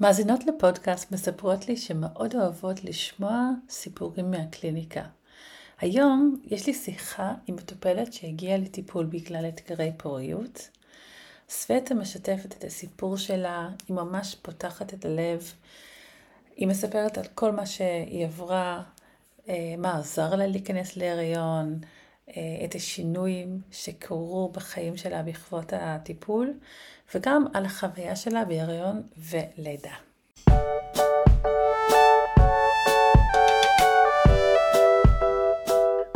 מאזינות לפודקאסט מספרות לי שמאוד אוהבות לשמוע סיפורים מהקליניקה. היום יש לי שיחה עם מטופלת שהגיעה לטיפול בגלל אתגרי פוריות. סווטה משתפת את הסיפור שלה, היא ממש פותחת את הלב. היא מספרת על כל מה שהיא עברה, מה עזר לה להיכנס להיריון, את השינויים שקרו בחיים שלה בעקבות הטיפול, וגם על החוויה שלה בהיריון ולידה.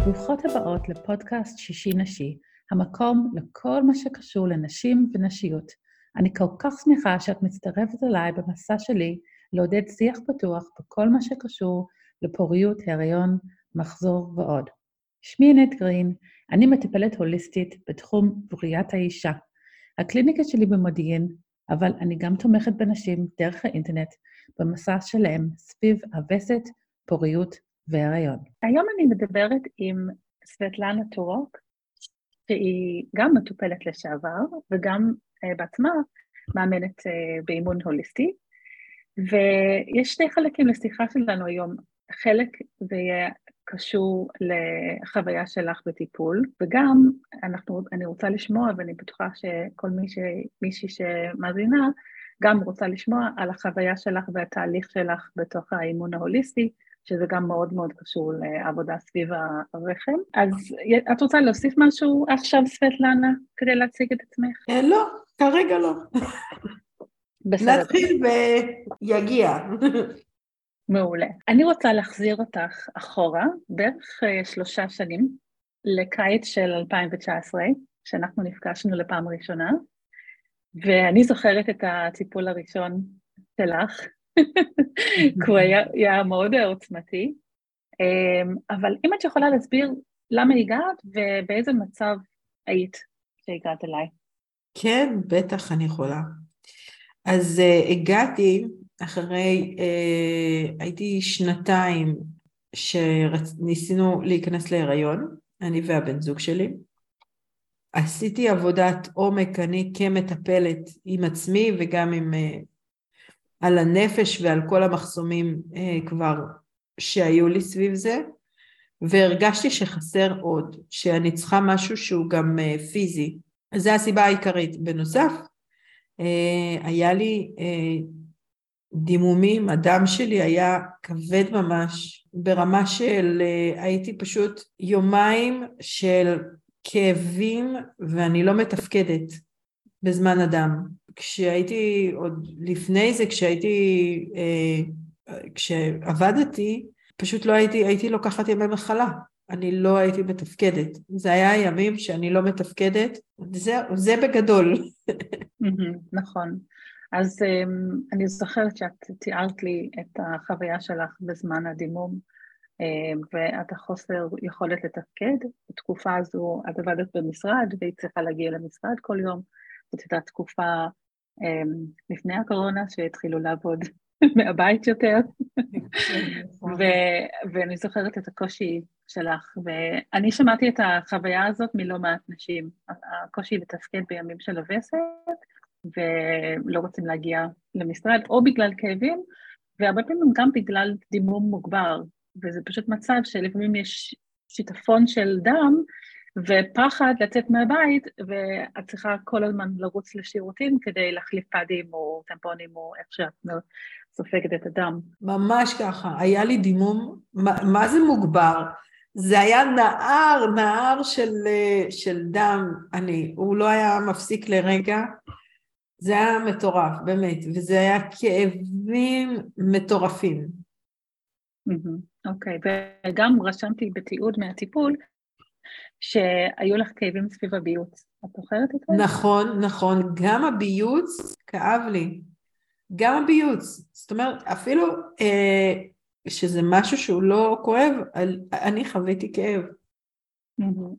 ברוכות הבאות לפודקאסט שישי נשי, המקום לכל מה שקשור לנשים ונשיות. אני כל כך שמחה שאת מצטרפת אליי במסע שלי לעודד שיח פתוח בכל מה שקשור לפוריות, הריון, מחזור ועוד. שמי נט גרין, אני מטפלת הוליסטית בתחום בריאת האישה. הקליניקה שלי במודיעין, אבל אני גם תומכת בנשים דרך האינטרנט במסע שלהם סביב הווסת, פוריות והריון. היום אני מדברת עם סבטלנה טורוק, שהיא גם מטופלת לשעבר וגם בעצמה מאמנת באימון הוליסטי. ויש שני חלקים לשיחה שלנו היום. חלק זה יהיה קשור לחוויה שלך בטיפול, וגם אני רוצה לשמוע, ואני בטוחה שכל מישהי שמאזינה גם רוצה לשמוע על החוויה שלך והתהליך שלך בתוך האימון ההוליסטי, שזה גם מאוד מאוד קשור לעבודה סביב הרחם. אז את רוצה להוסיף משהו עכשיו, סבטלנה, כדי להציג את עצמך? לא, כרגע לא. נתחיל ויגיע. מעולה. אני רוצה להחזיר אותך אחורה, בערך 3 שנים, לקיץ של 2019, שאנחנו נפגשנו לפעם ראשונה, ואני זוכרת את הטיפול הראשון שלך, כי הוא היה מאוד עוצמתי, אבל אם את יכולה להסביר למה הגעת ובאיזה מצב היית שהגעת אליי. כן, בטח אני יכולה. אז הגעתי, אחרי, הייתי 2 שניסינו להיכנס להיריון, אני והבן זוג שלי. עשיתי עבודת עומק, אני כמטפלת עם עצמי וגם עם, על הנפש ועל כל המחסומים כבר שהיו לי סביב זה, והרגשתי שחסר עוד, שאני צריכה משהו שהוא גם פיזי. זו הסיבה העיקרית. בנוסף, היה לי דימומים, הדם שלי היה כבד ממש, ברמה של, הייתי פשוט 2 של כאבים, ואני לא מתפקדת בזמן הדם. כשהייתי, עוד לפני זה, כשעבדתי, פשוט לא הייתי לוקחת ימי מחלה, אני לא הייתי מתפקדת. זה היה ימים שאני לא מתפקדת, זה בגדול. נכון. אז אני זוכרת שאת תיארת לי את החוויה שלך בזמן הדימום, ואת החוסר יכולת לתפקד. בתקופה הזו את עבדת במשרד, והיא צריכה להגיע למשרד כל יום. זאת הייתה תקופה לפני הקורונה, שהתחילו לעבוד מהבית יותר. ואני זוכרת את הקושי שלך, ואני שמעתי את החוויה הזאת מלא מעט נשים. הקושי לתפקד בימים של הווסת, ולא רוצים להגיע למשרד, או בגלל כאבים, והרבה פעמים גם בגלל דימום מוגבר, וזה פשוט מצב שלפעמים יש שיטפון של דם, ופחד לצאת מהבית, ואת צריכה כל הזמן לרוץ לשירותים, כדי להחליף פאדים או טמפונים, או איך שאת סופגת את הדם. ממש ככה, היה לי דימום, מה זה מוגבר? זה היה נער של דם, הוא לא היה מפסיק לרגע, זה היה מטורף, באמת, וזה היה כאבים מטורפים. אוקיי, וגם רשמתי בתיעוד מהטיפול, שהיו לך כאבים סביב הביוץ. את זוכרת את זה? נכון, נכון, גם הביוץ כאב לי. גם הביוץ, זאת אומרת, אפילו שזה משהו שהוא לא כואב, אני חוויתי כאב.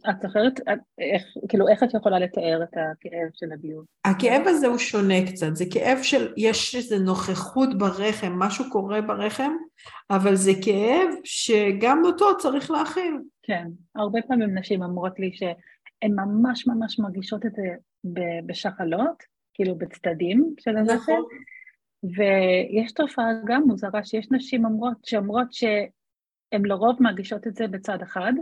את זוכרת, כאילו איך את יכולה לתאר את הכאב של הביוץ? הכאב הזה הוא שונה קצת, זה כאב של, יש איזו נוכחות ברחם, משהו קורה ברחם, אבל זה כאב שגם אותו צריך להכיל. כן, הרבה פעמים נשים אמרות לי שהן ממש ממש מרגישות את זה בשחלות, כאילו בצדדים של הזכר, ויש תופעה גם מוזרה שיש נשים שאומרות שהן לרוב מרגישות את זה בצד אחד,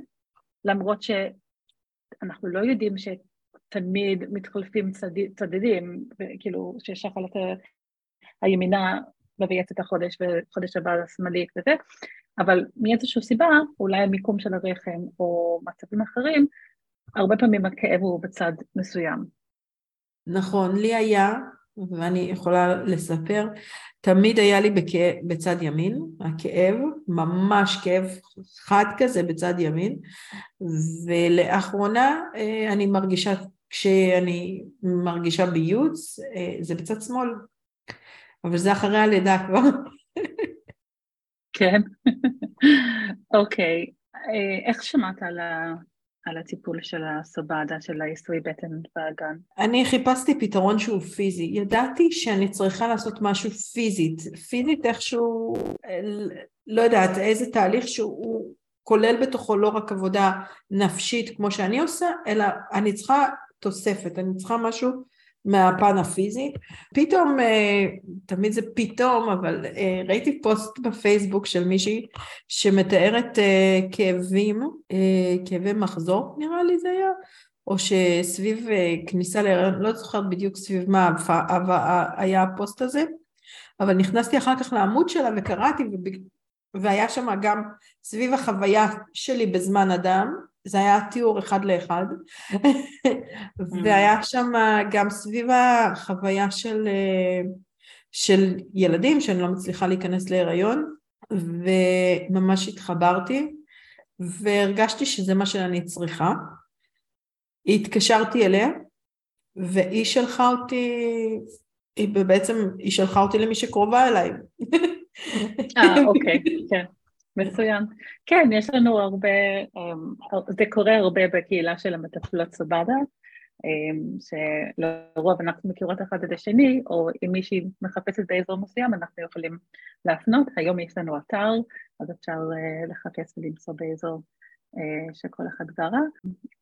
למרות שאנחנו לא יודעים שתמיד מתחלפים צדדים, כאילו שיש החלת הימינה מבייצת החודש וחודש הבא השמאלי כזה, אבל מאיזושהי סיבה, אולי המיקום של הרחם או מצבים אחרים, הרבה פעמים הכאב הוא בצד מסוים. נכון, לי היה, ואני יכולה לספר, תמיד היה לי בצד ימין, הכאב, ממש כאב חד כזה בצד ימין, ולאחרונה אני מרגישה, כשאני מרגישה ביוץ, זה בצד שמאל, אבל זה אחרי הלידה כבר. כן, אוקיי, איך שמעת על הטיפול של הסובדה, של היסוי בטן והגן? אני חיפשתי פתרון שהוא פיזי, ידעתי שאני צריכה לעשות משהו פיזית איכשהו, לא יודעת, איזה תהליך שהוא כולל בתוכו לא רק עבודה נפשית כמו שאני עושה, אלא אני צריכה תוספת, אני צריכה משהו מהפן הפיזי. פתאום, תמיד זה פתאום, אבל ראיתי פוסט בפייסבוק של מישהי שמתארת כאבי מחזור, נראה לי זה היה, או שסביב כניסה להיריון, לא זוכרת בדיוק סביב מה היה הפוסט הזה, אבל נכנסתי אחר כך לעמוד שלה וקראתי, והיה שם גם סביב החוויה שלי בזמן אדם, זה היה תיאור 1:1, והיה שם גם סביב החוויה של ילדים, שאני לא מצליחה להיכנס להיריון, וממש התחברתי, והרגשתי שזה מה שאני צריכה, התקשרתי אליה, והיא שלחה אותי, היא שלחה אותי למי שקרובה אליי. אוקיי, כן. מצוין. כן, יש לנו הרבה, זה קורה הרבה בקהילה של המטפלות סובדה, שלרוב אנחנו מכירות אחד את השני, או אם מישהי מחפשת באזור מסוים, אנחנו יכולים להפנות. היום יש לנו אתר, אז אפשר לחפש ולמצוא באזור שכל אחד גרה.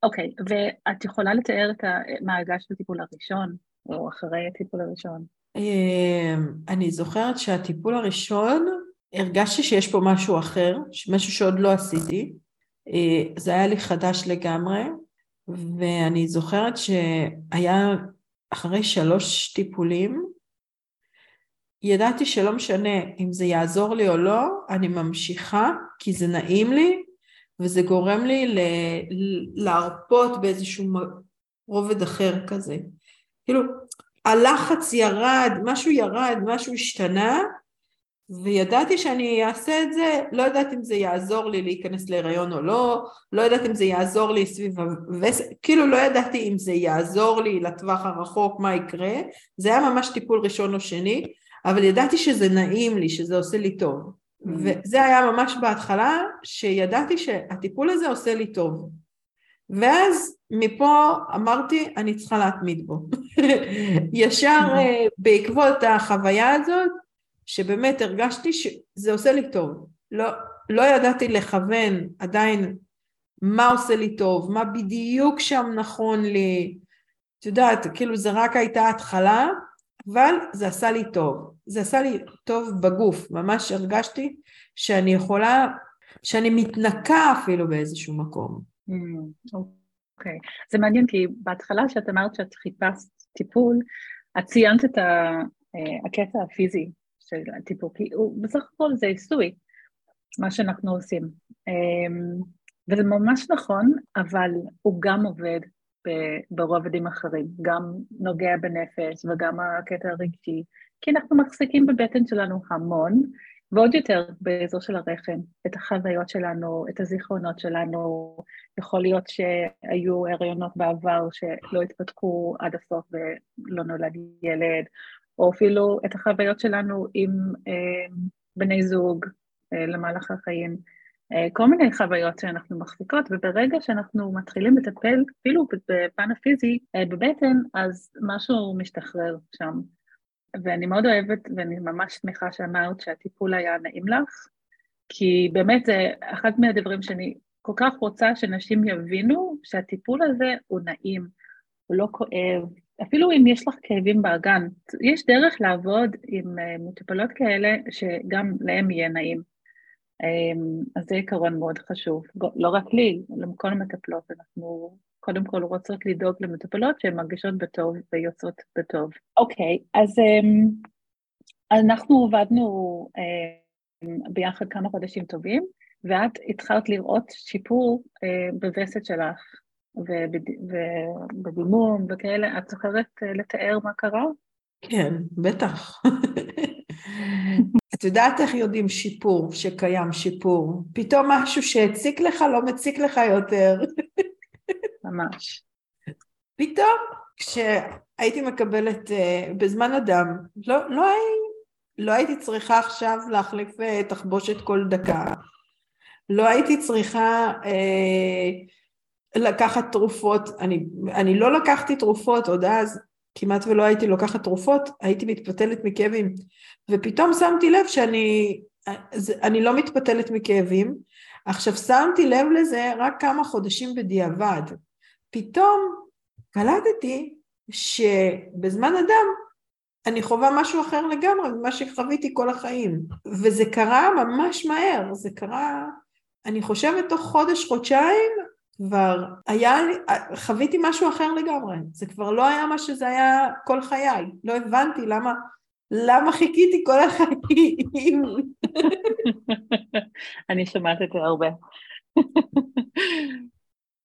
אוקיי, ואת יכולה לתאר את המעגל של הטיפול הראשון, או אחרי הטיפול הראשון? אני זוכרת שהטיפול הראשון, הרגשתי שיש פה משהו אחר, משהו שעוד לא עשיתי, זה היה לי חדש לגמרי, ואני זוכרת שהיה אחרי 3 טיפולים, ידעתי שלא משנה אם זה יעזור לי או לא, אני ממשיכה, כי זה נעים לי, וזה גורם לי להרפות באיזשהו רובד אחר כזה. כאילו, הלחץ ירד, משהו ירד, משהו השתנה, וידעתי שאני אעשה את זה, לא יודעת אם זה יעזור לי להיכנס להיריון או לא, לא יודעת אם זה יעזור לי סביב, כאילו לא ידעתי אם זה יעזור לי לטווח הרחוק, מה יקרה, זה היה ממש טיפול ראשון או שני, אבל ידעתי שזה נעים לי, שזה עושה לי טוב, וזה היה ממש בהתחלה, שידעתי שהטיפול הזה עושה לי טוב, ואז מפה אמרתי, אני צריכה להתמיד בו, ישר בעקבות החוויה הזאת, שבאמת הרגשתי שזה עושה לי טוב. לא ידעתי לכוון עדיין מה עושה לי טוב, מה בדיוק שם נכון לי. את יודעת, כאילו זה רק הייתה התחלה, אבל זה עשה לי טוב. זה עשה לי טוב בגוף. ממש הרגשתי שאני יכולה, שאני מתנקה אפילו באיזשהו מקום. אוקיי. זה מעניין, כי בהתחלה שאת אמרת שאת חיפשת טיפול, את ציינת את הקטע הפיזי. של הטיפול, כי בסך הכל זה עיסוי, מה שאנחנו עושים, וזה ממש נכון, אבל הוא גם עובד ברובדים אחרים, גם נוגע בנפש, וגם הקטע הרגשי, כי אנחנו מחזיקים בבטן שלנו המון, ועוד יותר באזור של הרחם, את החוויות שלנו, את הזיכרונות שלנו, יכול להיות שהיו הריונות בעבר, שלא התפתחו עד הסוף, ולא נולד ילד, או אפילו את החוויות שלנו עם בני זוג למהלך החיים, כל מיני חוויות שאנחנו מחזיקות, וברגע שאנחנו מתחילים לטפל, אפילו בפן הפיזי, בבטן, אז משהו משתחרר שם. ואני מאוד אוהבת, ואני ממש שמחה שאמרת שהטיפול היה נעים לך, כי באמת זה אחד מהדברים שאני כל כך רוצה שנשים יבינו שהטיפול הזה הוא נעים, הוא לא כואב, אפילו אם יש לך כאבים באגן, יש דרך לעבוד עם מטופלות כאלה שגם להם יהיה נעים. אז זה עיקרון מאוד חשוב, לא רק לי, לכל המטפלות, אנחנו קודם כל רוצות לדאוג למטופלות שהן מרגישות בטוב ויוצאות בטוב. אוקיי, אז אנחנו עובדנו ביחד כמה חודשים טובים, ואת התחלת לראות שיפור בווסת שלך, ובדימום וכאלה, את זוכרת לתאר מה קרה? כן, בטח. את יודעת איך יודעים שיפור, שקיים שיפור? פתאום משהו שהציק לך לא מציק לך יותר. ממש. פתאום, כשהייתי מקבלת בזמן אדם, לא הייתי צריכה עכשיו להחליף תחבושת כל דקה. לא הייתי צריכה לקחת תרופות, אני לא לקחתי תרופות עוד אז, כמעט ולא הייתי לוקחת תרופות, הייתי מתפתלת מכאבים, ופתאום שמתי לב שאני לא מתפתלת מכאבים, עכשיו שמתי לב לזה רק כמה חודשים בדיעבד, פתאום קלטתי שבזמן אדם, אני חווה משהו אחר לגמרי ממה שחוויתי כל החיים, וזה קרה ממש מהר, זה קרה, אני חושבת תוך חודש, חודשיים, כבר חוויתי משהו אחר לגמרי, זה כבר לא היה מה שזה היה כל חיי, לא הבנתי למה חיכיתי כל החיים. אני שומעת את זה הרבה.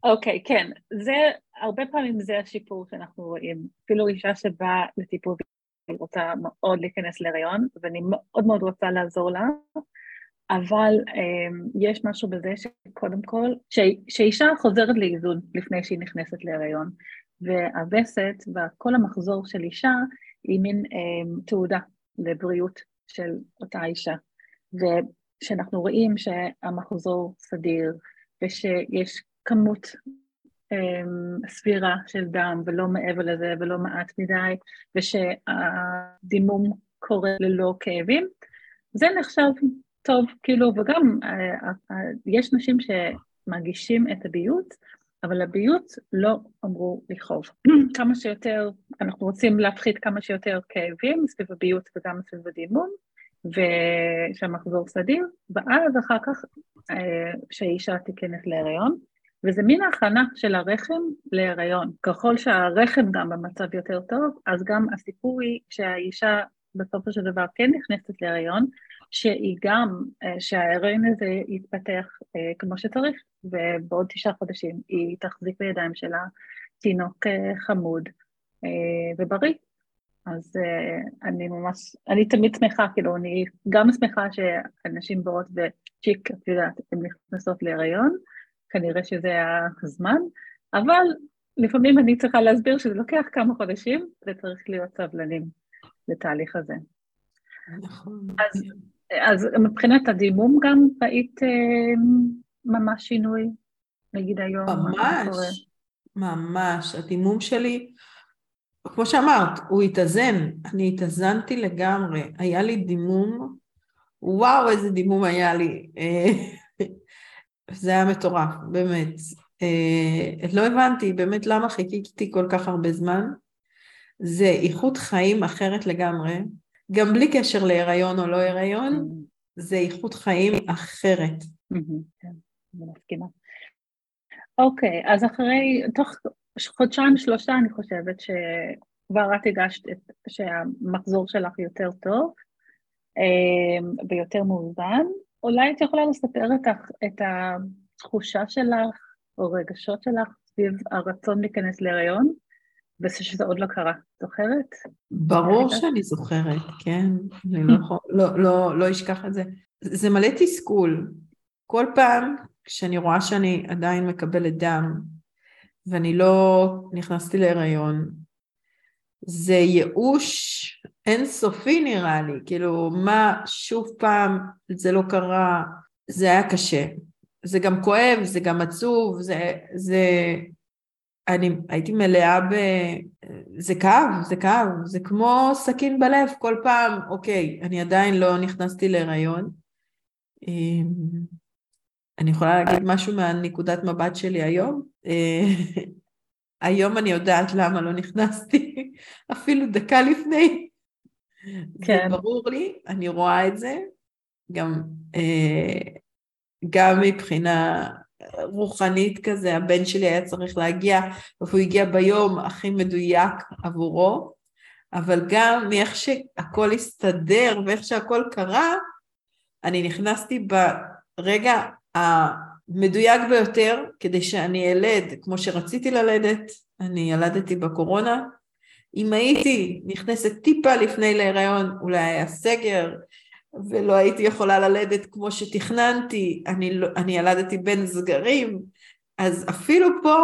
אוקיי, כן, זה הרבה פעמים זה השיפור שאנחנו רואים, אפילו אישה שבאה לטיפול, אני רוצה מאוד להיכנס להיריון, ואני מאוד מאוד רוצה לעזור לה, אבל יש משהו בזה שקודם כל, שאישה חוזרת לאיזון לפני שהיא נכנסת להיריון, והווסת וכל המחזור של אישה היא מין תעודה לבריאות של אותה אישה, ושאנחנו רואים שהמחזור סדיר, ושיש כמות סבירה של דם, ולא מעבר לזה ולא מעט מדי, ושהדימום קורה ללא כאבים, זה נחשב טוב, כאילו, וגם יש נשים שמרגישים את הביוט, אבל הביוט לא אמרו לחוב. כמה שיותר, אנחנו רוצים להפחית כמה שיותר כאבים סביב הביוט וגם סביב הדימום, ושהמחזור סדיר, ואז אחר כך שהאישה תיכנס להיריון, וזה מין ההכנה של הרחם להיריון. ככל שהרחם גם במצב יותר טוב, אז גם הסיפורי שהאישה בסופו של דבר כן נכנסת להיריון, שהיא גם, שההיריון הזה יתפתח כמו שצריך, ובעוד 9 חודשים היא תחזיק בידיים שלה תינוק חמוד ובריא. אז אני ממש, אני תמיד שמחה, כאילו, אני גם שמחה שאנשים באות וצ'יק, את יודעת, הן נכנסות להיריון, כנראה שזה הזמן, אבל לפעמים אני צריכה להסביר שזה לוקח כמה חודשים, וצריך להיות סבלנים לתהליך הזה. נכון. אז מבחינת הדימום גם ראית ממש שינוי, נגיד היום. ממש, ממש. הדימום שלי, כמו שאמרת, הוא התאזן, אני התאזנתי לגמרי, היה לי דימום, וואו איזה דימום היה לי. זה היה מטורף, באמת. לא הבנתי באמת למה חיכיתי כל כך הרבה זמן. זה איכות חיים אחרת לגמרי, גם בלי קשר להיריון או לא היריון, זה איכות חיים אחרת. כן, אני מסכימה. אוקיי, אז אחרי, תוך 1-3 חודשים, אני חושבת שכבר את הגשת שהמחזור שלך יותר טוב, ויותר מאוזן, אולי את יכולה לספר את התחושה שלך, או רגשות שלך, סביב הרצון להיכנס להיריון, ושזה עוד לא קרה, זוכרת? ברור שאני זוכרת, כן, אני לא אשכח את זה. זה מלא תסכול, כל פעם כשאני רואה שאני עדיין מקבלת דם, ואני לא נכנסתי להיריון, זה ייאוש אינסופי נראה לי, כאילו מה שוב פעם זה לא קרה, זה היה קשה, זה גם כואב, זה גם עצוב, אני הייתי מלאה זה כאב, זה כמו סכין בלב, כל פעם, אוקיי, אני עדיין לא נכנסתי להיריון. אני יכולה להגיד משהו מהנקודת מבט שלי היום, היום אני יודעת למה לא נכנסתי, אפילו דקה לפני. כן. זה ברור לי, אני רואה את זה, גם מבחינה רוחנית כזה, הבן שלי היה צריך להגיע, והוא הגיע ביום הכי מדויק עבורו, אבל גם מאיך שהכל הסתדר, ואיך שהכל קרה, אני נכנסתי ברגע המדויק ביותר, כדי שאני ילד, כמו שרציתי ללדת, אני ילדתי בקורונה, אם הייתי נכנסת טיפה לפני להיריון, אולי היה סגר, ולא הייתי יכולה ללדת כמו שתכננתי, אני ילדתי בין סגרים, אז אפילו פה,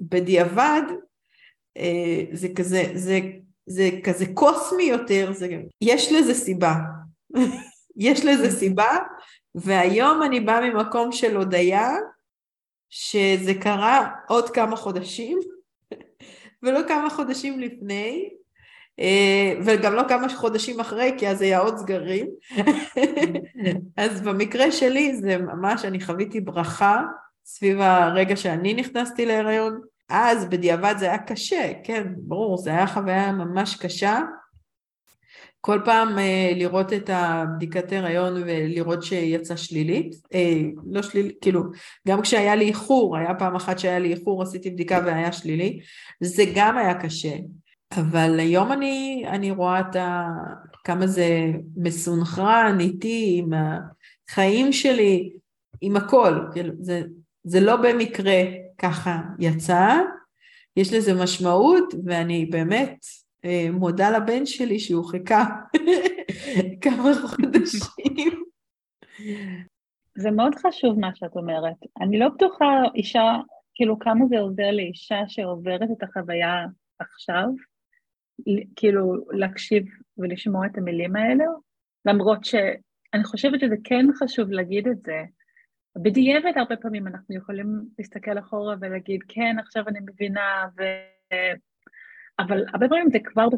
בדיעבד, זה כזה קוסמי יותר, יש לזה סיבה, יש לזה סיבה, והיום אני באה ממקום של הודעה, שזה קרה עוד כמה חודשים, ולא כמה חודשים לפני, וגם לא כמה חודשים אחרי, כי אז היה עוד סגרים, אז במקרה שלי, זה ממש, אני חוויתי ברכה, סביב הרגע שאני נכנסתי להיריון, אז בדיעבד זה היה קשה, כן, ברור, זה היה חוויה ממש קשה, כל פעם לראות את הבדיקת הריון ולראות שיצא שלילית, לא שלילית, כאילו, גם כשהיה לי איחור, היה פעם אחת שהיה לי איחור, עשיתי בדיקה והיה שלילי, זה גם היה קשה, אבל היום אני רואה כמה זה מסונכרן איתי, עם החיים שלי, עם הכל, כאילו, זה לא במקרה ככה יצא, יש לזה משמעות, ואני באמת מודה לבן שלי שהוא חיכה כמה חודשים. זה מאוד חשוב מה שאת אומרת. אני לא בטוחה אישה, כאילו כמה זה עוזר לאישה שעוברת את החוויה עכשיו, כאילו להקשיב ולשמוע את המילים האלה, למרות שאני חושבת שזה כן חשוב להגיד את זה, בדיעבד הרבה פעמים אנחנו יכולים להסתכל אחורה ולהגיד, כן, עכשיו אני מבינה, אבל הרבה פעמים זה כבר,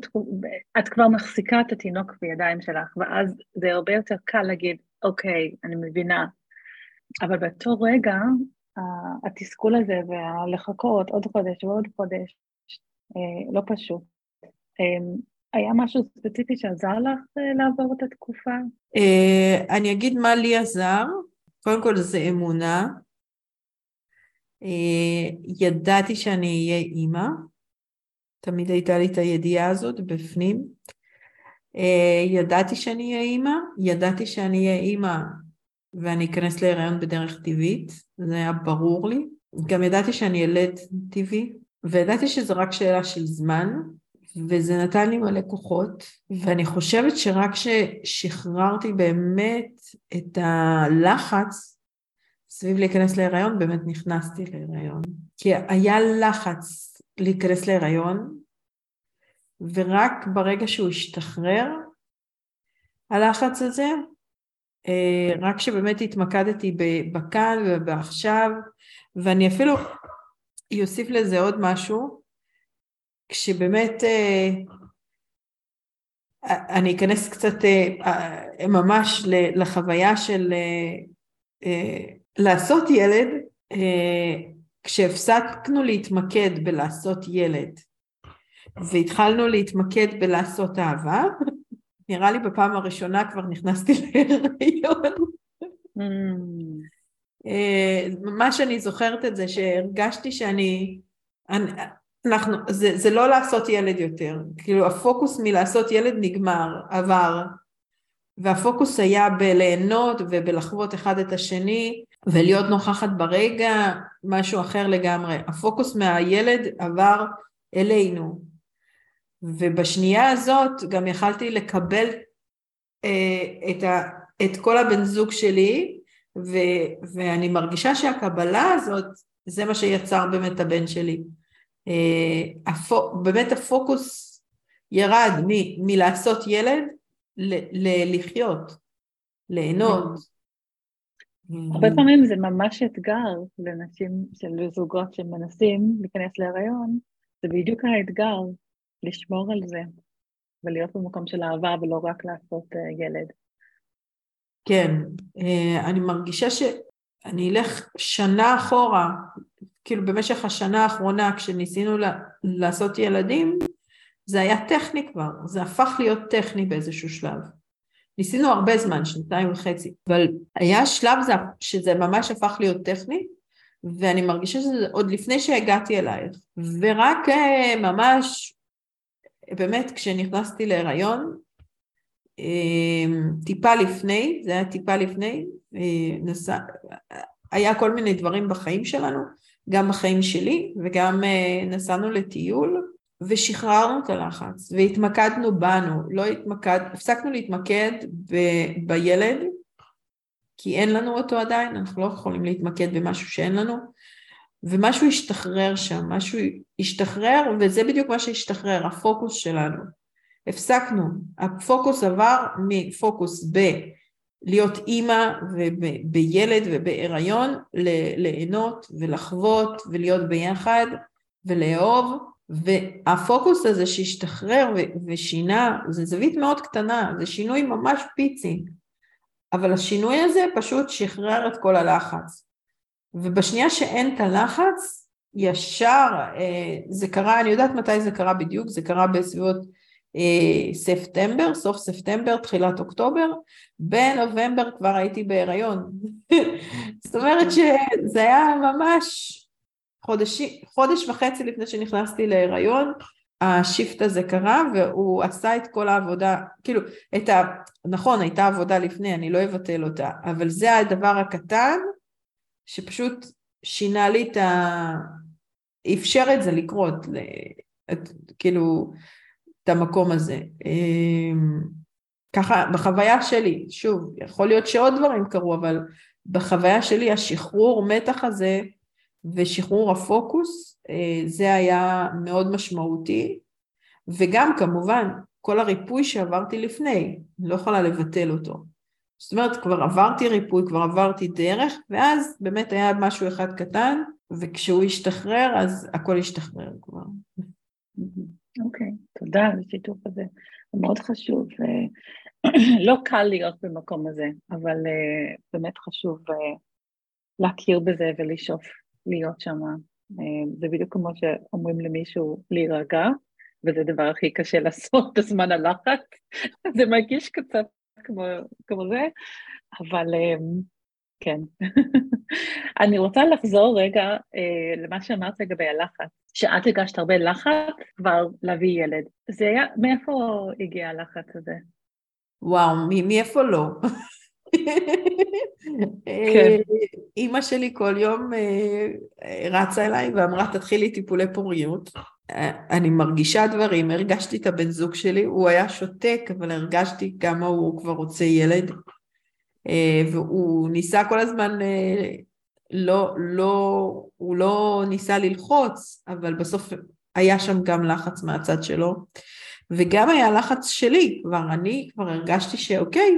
את כבר מחזיקה את התינוק בידיים שלך, ואז זה הרבה יותר קל להגיד, אוקיי, אני מבינה. אבל באותו רגע, התסכול הזה והלחכות, עוד חודש ועוד חודש, לא פשוט. היה משהו ספציפי שעזר לך לעבור את התקופה? אני אגיד מה לי עזר. קודם כל זה אמונה, ידעתי שאני אהיה אימא, תמיד הייתה לי את הידיעה הזאת בפנים, ידעתי שאני אהיה אימא, ידעתי שאני אהיה אימא ואני אכנס להיריון בדרך טבעית, זה היה ברור לי, גם ידעתי שאני ילד טבעי, וידעתי שזה רק שאלה של זמן, וזה נתן לי מלא כוחות, ואני חושבת שרק ששחררתי באמת את הלחץ, סביב להיכנס להיריון, באמת נכנסתי להיריון. כי היה לחץ להיכנס להיריון, ורק ברגע שהוא השתחרר, הלחץ הזה, רק שבאמת התמקדתי בכאן ובעכשיו, ואני אפילו יוסיף לזה עוד משהו, כשבאמת אני אכנס קצת ממש לחוויה של לעשות ילד, כשהפסקנו להתמקד בלעשות ילד, והתחלנו להתמקד בלעשות אהבה, נראה לי בפעם הראשונה כבר נכנסתי להיריון. ממש אני זוכרת את זה, שהרגשתי שאני... זה לא לעשות ילד יותר, כאילו הפוקוס מלעשות ילד נגמר, עבר, והפוקוס היה בליהנות ובלחוות אחד את השני, ולהיות נוכחת ברגע, משהו אחר לגמרי, הפוקוס מהילד עבר אלינו, ובשנייה הזאת גם יכלתי לקבל את כל הבן זוג שלי, ואני מרגישה שהקבלה הזאת, זה מה שיצר באמת הבן שלי. באמת הפוקוס ירד מלעשות ילד ללחיות, ליהנות. הרבה פעמים זה ממש אתגר לנשים של זוגות שמנסים להיכנס להיריון, זה בדיוק האתגר לשמור על זה ולהיות במקום של אהבה ולא רק לעשות ילד. כן, אני מרגישה שאני אלך שנה אחורה, כאילו במשך השנה האחרונה, כשניסינו לעשות ילדים, זה היה טכני כבר, זה הפך להיות טכני באיזשהו שלב. ניסינו הרבה זמן, 2.5, אבל היה שלב שזה ממש הפך להיות טכני, ואני מרגישה שזה עוד לפני שהגעתי אלייך, ורק ממש, באמת כשנכנסתי להיריון, טיפה לפני, זה היה טיפה לפני, היה כל מיני דברים בחיים שלנו, גם בחיים שלי, וגם נסענו לטיול, ושחררנו את הלחץ, והתמקדנו בנו, הפסקנו להתמקד בילד, כי אין לנו אותו עדיין, אנחנו לא יכולים להתמקד במשהו שאין לנו, ומשהו השתחרר שם, משהו השתחרר, וזה בדיוק מה שהשתחרר, הפוקוס שלנו. הפסקנו, הפוקוס עבר מפוקוס בלהיות אימא ובילד ובהיריון, ליהנות ולחוות ולהיות ביחד ולאהוב, והפוקוס הזה שהשתחרר ושינה, זה זווית מאוד קטנה, זה שינוי ממש פיצי, אבל השינוי הזה פשוט שחרר את כל הלחץ, ובשנייה שאין את הלחץ, ישר זה קרה, אני יודעת מתי זה קרה בדיוק, זה קרה בסביבות ספטמבר, סוף ספטמבר, תחילת אוקטובר, בנובמבר כבר הייתי בהיריון, זאת אומרת שזה היה ממש... חודש וחצי לפני שנכנסתי להיריון, השיפט הזה קרה, והוא עשה את כל העבודה, כאילו, נכון, הייתה עבודה לפני, אני לא אבטל אותה, אבל זה הדבר הקטן, שפשוט שינה לי את אפשר את זה לקרות, כאילו, את המקום הזה. ככה, בחוויה שלי, שוב, יכול להיות שעוד דברים קרו, אבל בחוויה שלי, השחרור מתח הזה, ושחרור הפוקוס, זה היה מאוד משמעותי, וגם כמובן, כל הריפוי שעברתי לפני, אני לא יכולה לבטל אותו. זאת אומרת, כבר עברתי ריפוי, כבר עברתי דרך, ואז באמת היה משהו אחד קטן, וכשהוא השתחרר, אז הכל השתחרר כבר. אוקיי, תודה על השיתוף הזה. זה מאוד חשוב. לא קל להיות במקום הזה, אבל באמת חשוב להכיר בזה ולשאוף. להיות שם, זה בדיוק כמו שאומרים למישהו להירגע, וזה הדבר הכי קשה לעשות בזמן הלחץ, זה מרגיש קצת כמו זה, אבל כן. אני רוצה לחזור רגע למה שאמרת לגבי הלחץ, שאת הגשת הרבה לחץ כבר להביא ילד, זה היה, מאיפה הגיע הלחץ הזה? וואו, מאיפה לא? אמא שלי כל יום רצה אליי ואמרה תתחילי טיפולי פוריות, אני מרגישה דברים, הרגשתי את הבן זוג שלי, הוא היה שותק אבל הרגשתי כמה הוא כבר רוצה ילד, והוא ניסה כל הזמן, הוא לא ניסה ללחוץ, אבל בסוף היה שם גם לחץ מהצד שלו, וגם היה לחץ שלי, אני כבר הרגשתי שאוקיי,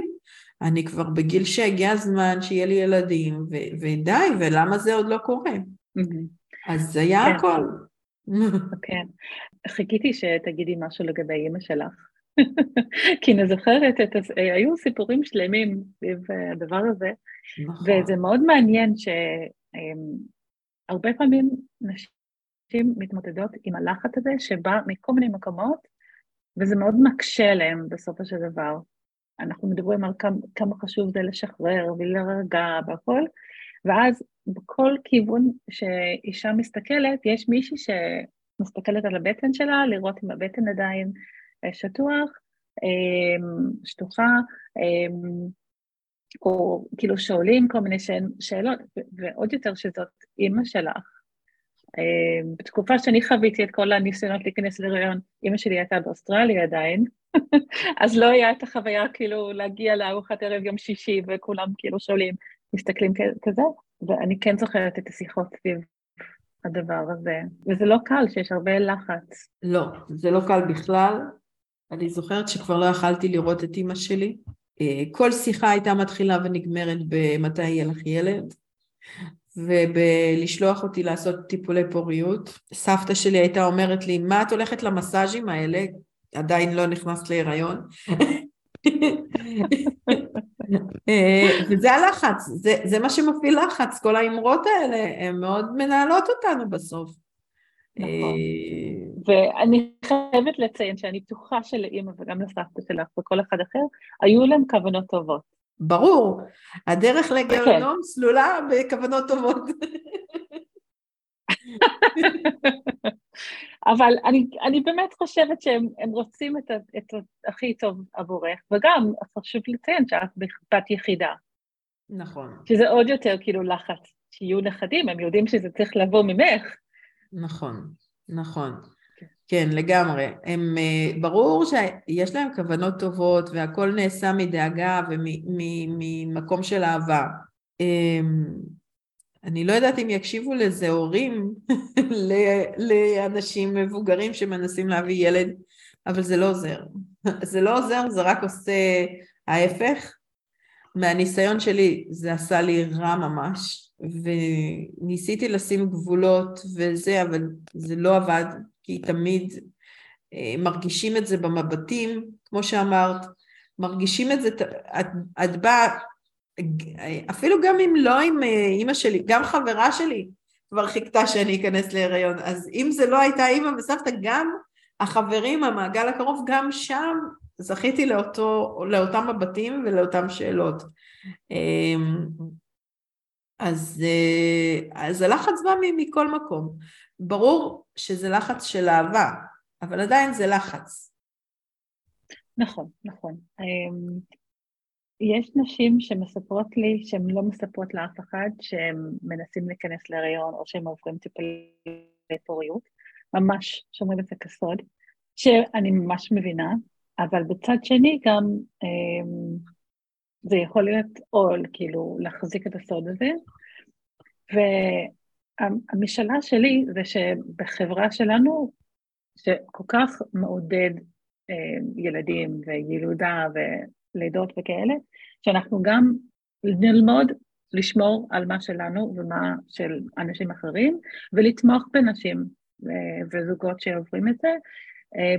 אני כבר בגיל שהגיע הזמן שיהיה לי ילדים, ודי, ולמה זה עוד לא קורה? אז זה היה הכל. כן. חיכיתי שתגידי משהו לגבי אמא שלך, כי אני זוכרת, היו סיפורים שלמים בדבר הזה, וזה מאוד מעניין שהרבה פעמים נשים מתמודדות עם הלחץ הזה, שבא מכל מיני מקומות, וזה מאוד מקשה להם בסופו של דבר. אנחנו מדברים על כמה חשוב זה לשחרר ולרגע והכל, ואז בכל כיוון שאישה מסתכלת, יש מישהי שמסתכלת על הבטן שלה, לראות אם הבטן עדיין שטוחה, או כאילו שואלים כל מיני שאלות, ועוד יותר שזאת אמא שלך. בתקופה שאני חוויתי את כל הניסיונות להיכנס להיריון, אמא שלי הייתה באוסטרליה עדיין, אז לא היה את החוויה כאילו להגיע לארוחת ערב יום שישי, וכולם כאילו שואלים, מסתכלים כזה, ואני כן זוכרת את השיחות סביב הדבר הזה, וזה לא קל שיש הרבה לחץ. לא, זה לא קל בכלל, אני זוכרת שכבר לא יכלתי לראות את אמא שלי, כל שיחה הייתה מתחילה ונגמרת במתי יהיה לך ילד, ובלשלוח אותי לעשות טיפולי פוריות. סבתא שלי הייתה אומרת לי, מה את הולכת למסאז'ים האלה? עדיין לא נכנסת להיריון. וזה הלחץ, זה מה שמפעיל לחץ, כל האמרות האלה, הן מאוד מנהלות אותנו בסוף. נכון, ואני חייבת לציין שאני בטוחה שלאמא וגם לסבתא שלך וכל אחד אחר, היו להם כוונות טובות. ברור, הדרך לגיהנום סלולה בכוונות טובות. אבל אני באמת חושבת שהם רוצים את הכי טוב עבורך, וגם חשוב לציין שאת בת יחידה. נכון. שזה עוד יותר כאילו לחץ, שיהיו נכדים, הם יודעים שזה צריך לבוא ממך. נכון, נכון. כן, לגמרי. הם, ברור שיש להם כוונות טובות, והכל נעשה מדאגה וממקום של אהבה. אני לא יודעת אם יקשיבו לזה הורים, לאנשים מבוגרים שמנסים להביא ילד, אבל זה לא עוזר. זה לא עוזר, זה רק עושה ההפך. מהניסיון שלי זה עשה לי רע ממש, וניסיתי לשים גבולות וזה, אבל זה לא עבד, כי תמיד מרגישים את זה במבטים, כמו שאמרת, מרגישים את זה, את באה, אפילו גם אם לא עם אמא שלי, גם חברה שלי כבר חיכתה שאני אכנס להיריון, אז אם זה לא הייתה אמא וסבתא, גם החברים, המעגל הקרוב, גם שם זכיתי לאותם מבטים ולאותם שאלות. אז הלחץ בא מכל מקום. ברור שזה לחץ של אהבה, אבל עדיין זה לחץ. נכון, נכון. יש נשים שמספרות לי, שהן לא מספרות לאף אחד, שהן מנסים להיכנס להיריון, או שהן עוברים טיפולי פוריות, ממש שומרים את זה כסוד, שאני ממש מבינה, אבל בצד שני גם, זה יכול להיות עול, כאילו, להחזיק את הסוד הזה, והמשאלה שלי, זה שבחברה שלנו, שכל כך מעודד ילדים, וילודה, לידות וכאלה, שאנחנו גם נלמוד לשמור על מה שלנו ומה של אנשים אחרים, ולתמוך בנשים וזוגות שעוברים את זה,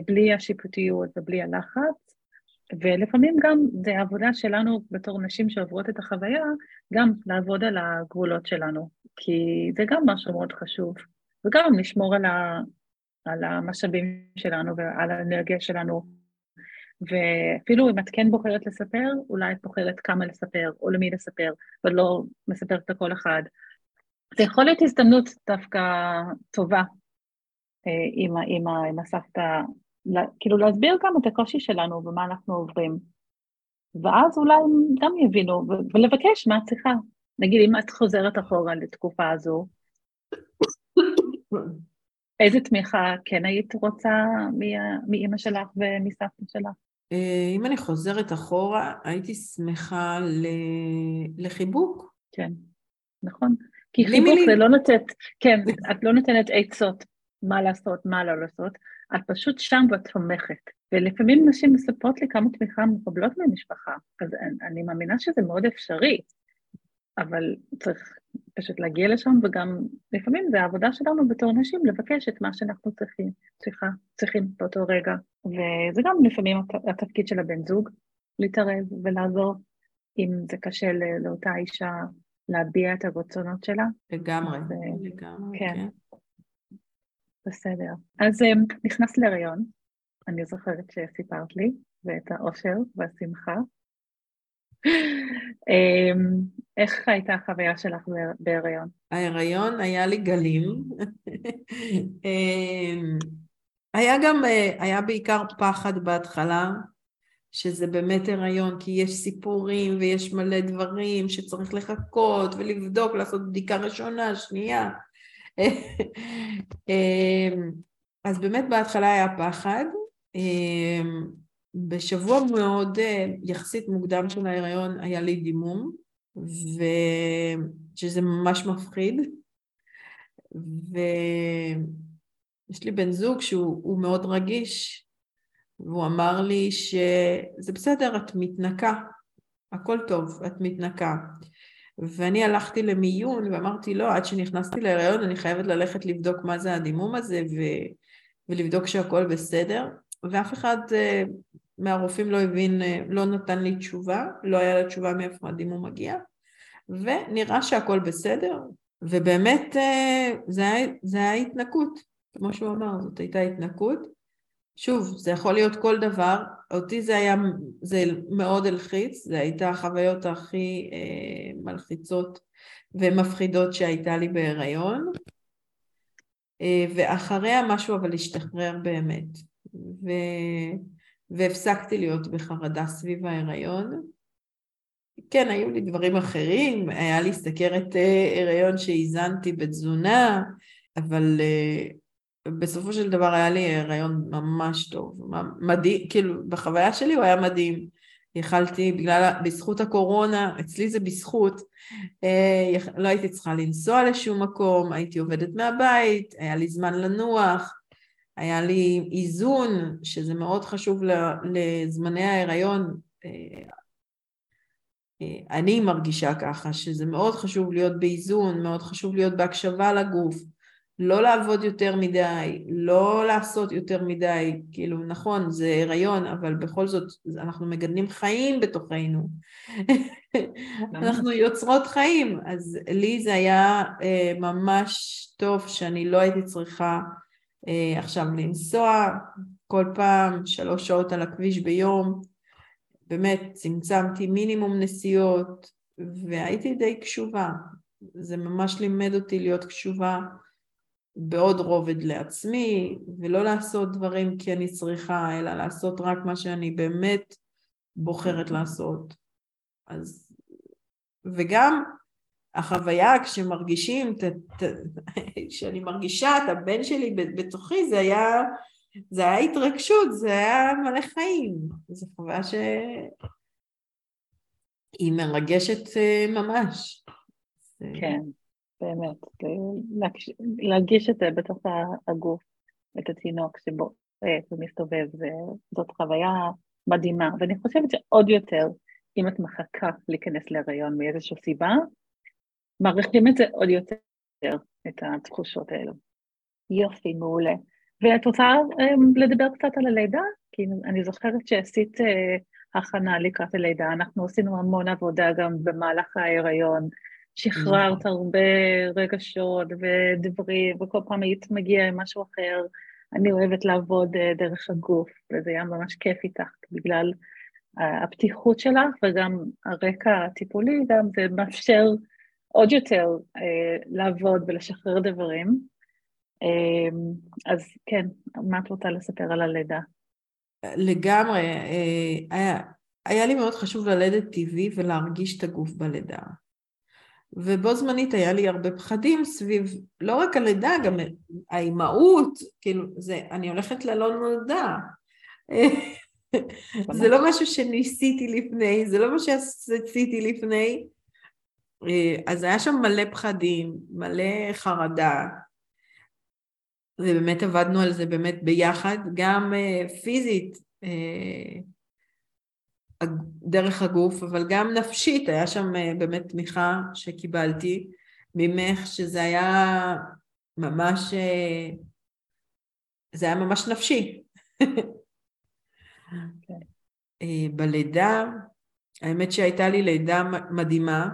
בלי השיפוטיות ובלי הלחץ, ולפעמים גם זה העבודה שלנו בתור נשים שעוברות את החוויה, גם לעבוד על הגבולות שלנו, כי זה גם משהו מאוד חשוב, וגם לשמור על המשאבים שלנו ועל האנרגיה שלנו, ואפילו אם את כן בוחרת לספר, אולי את בוחרת כמה לספר, או למי לספר, ולא מספרת לכל אחד. זה יכול להיות הזדמנות דווקא טובה עם הסבתא, כאילו להסביר גם את הקושי שלנו ומה אנחנו עוברים. ואז אולי גם יבינו, ולבקש מה צריכה. נגיד, אם את חוזרת אחורה לתקופה הזו, איזה תמיכה כן היית רוצה מאמא שלך ומסבתא שלך? אם אני חוזרת אחורה, הייתי שמחה לחיבוק. כן, נכון. כי חיבוק זה לא נותנת, כן, את לא נותנת עצות מה לעשות, מה לא לעשות, את פשוט שם ואת תומכת. ולפעמים נשים מספרות לי כמה תמיכה מקבלות מהמשפחה, אז אני מאמינה שזה מאוד אפשרי, אבל צריך פשוט להגיע לשם, וגם לפעמים זה העבודה שלנו בתור נשים, לבקש את מה שאנחנו צריכים באותו רגע, וזה גם לפעמים התפקיד של הבן זוג, להתערב ולעזור, אם זה קשה לאותה אישה, להביע את הרצונות שלה. לגמרי, לגמרי, כן. בסדר. אז נכנס להיריון, אני זוכרת שסיפרת לי, ואת האושר והשמחה, איך הייתה החוויה שלך בהיריון? ההיריון היה לי גלים, היה בעיקר פחד בהתחלה, שזה באמת הריון, כי יש סיפורים ויש מלא דברים שצריך לחכות ולבדוק, לעשות בדיקה ראשונה, שנייה. אז באמת בהתחלה היה פחד, בשבוע מאוד יחסית מוקדם של ההיריון היה לי דימום, שזה ממש מפחיד, ויש לי בן זוג שהוא מאוד רגיש, והוא אמר לי שזה בסדר, את מתנקה, הכל טוב, את מתנקה. ואני הלכתי למיון ואמרתי לו, עד שנכנסתי להיריון אני חייבת ללכת לבדוק מה זה הדימום הזה ולבדוק שהכל בסדר. ואף אחד מהרופאים לא הבין, לא נתן לי תשובה, לא היה לה תשובה מאיפה מדהים הוא מגיע, ונראה שהכל בסדר, ובאמת זה היה התנקות, כמו שהוא אמר, זאת הייתה התנקות, שוב, זה יכול להיות כל דבר, אותי זה היה, זה מאוד הלחיץ, זה הייתה החוויות הכי מלחיצות ומפחידות שהייתה לי בהיריון, ואחריה משהו אבל השתחרר באמת, והפסקתי להיות בחרדה סביב ההיריון, כן, היו לי דברים אחרים, היה לי סכרת הריון שהזנתי בתזונה, אבל בסופו של דבר היה לי הריון ממש טוב, מדהים, כאילו בחוויה שלי הוא היה מדהים, יכלתי בזכות הקורונה, אצלי זה בזכות, לא הייתי צריכה לנסוע לשום מקום, הייתי עובדת מהבית, היה לי זמן לנוח, היה לי איזון, שזה מאוד חשוב לזמני ההיריון, אני מרגישה ככה, שזה מאוד חשוב להיות באיזון, מאוד חשוב להיות בהקשבה לגוף, לא לעבוד יותר מדי, לא לעשות יותר מדי, כאילו נכון, זה הריון, אבל בכל זאת אנחנו מגדלים חיים בתוכנו, אנחנו יוצרות חיים, אז לי זה היה ממש טוב, שאני לא הייתי צריכה עכשיו לנסוע, כל פעם 3 שעות על הכביש ביום, באמת צמצמתי מינימום נסיעות, והייתי די קשובה, זה ממש לימד אותי להיות קשובה, בעוד רובד לעצמי, ולא לעשות דברים כי אני צריכה, אלא לעשות רק מה שאני באמת בוחרת לעשות. אז, וגם החוויה כשמרגישים, כשאני מרגישה את הבן שלי בתוכי, זה היה התרגשות, זה היה מלא חיים. זו חוויה שהיא מרגשת ממש. כן. באמת, להגיש את זה בתוך הגוף, את התינוק שבו מסתובב, זאת חוויה מדהימה, ואני חושבת שעוד יותר, אם את מחכה להיכנס להיריון מאיזושהי סיבה, מעריכים את זה עוד יותר, את התחושות האלו. יופי, מעולה. ואת רוצה לדבר קצת על הלידה? כי אני זוכרת שעשית הכנה לקראת הלידה, אנחנו עשינו המון עבודה גם במהלך ההיריון, שחררת הרבה רגשות ודברים, וכל פעם היית מגיעה עם משהו אחר, אני אוהבת לעבוד דרך הגוף, וזה היה ממש כיף איתך, בגלל הפתיחות שלך, וגם הרקע הטיפולי, גם זה מאפשר עוד יותר לעבוד ולשחרר דברים, אז כן, מה את רוצה לספר על הלידה? לגמרי, היה לי מאוד חשוב ללדת טבעי, ולהרגיש את הגוף בלידה, ובו זמנית היה לי הרבה פחדים סביב, לא רק הלידה, גם האימהות, כאילו, זה, אני הולכת ללא נודע. זה לא משהו שניסיתי לפני, זה לא מה שעשיתי לפני. אז היה שם מלא פחדים, מלא חרדה. ובאמת עבדנו על זה באמת ביחד, גם פיזית, דרך הגוף, אבל גם נפשית, היה שם באמת תמיכה שקיבלתי ממך, שזה היה ממש, זה היה ממש נפשי. Okay. בלידה, האמת שהייתה לי לידה מדהימה,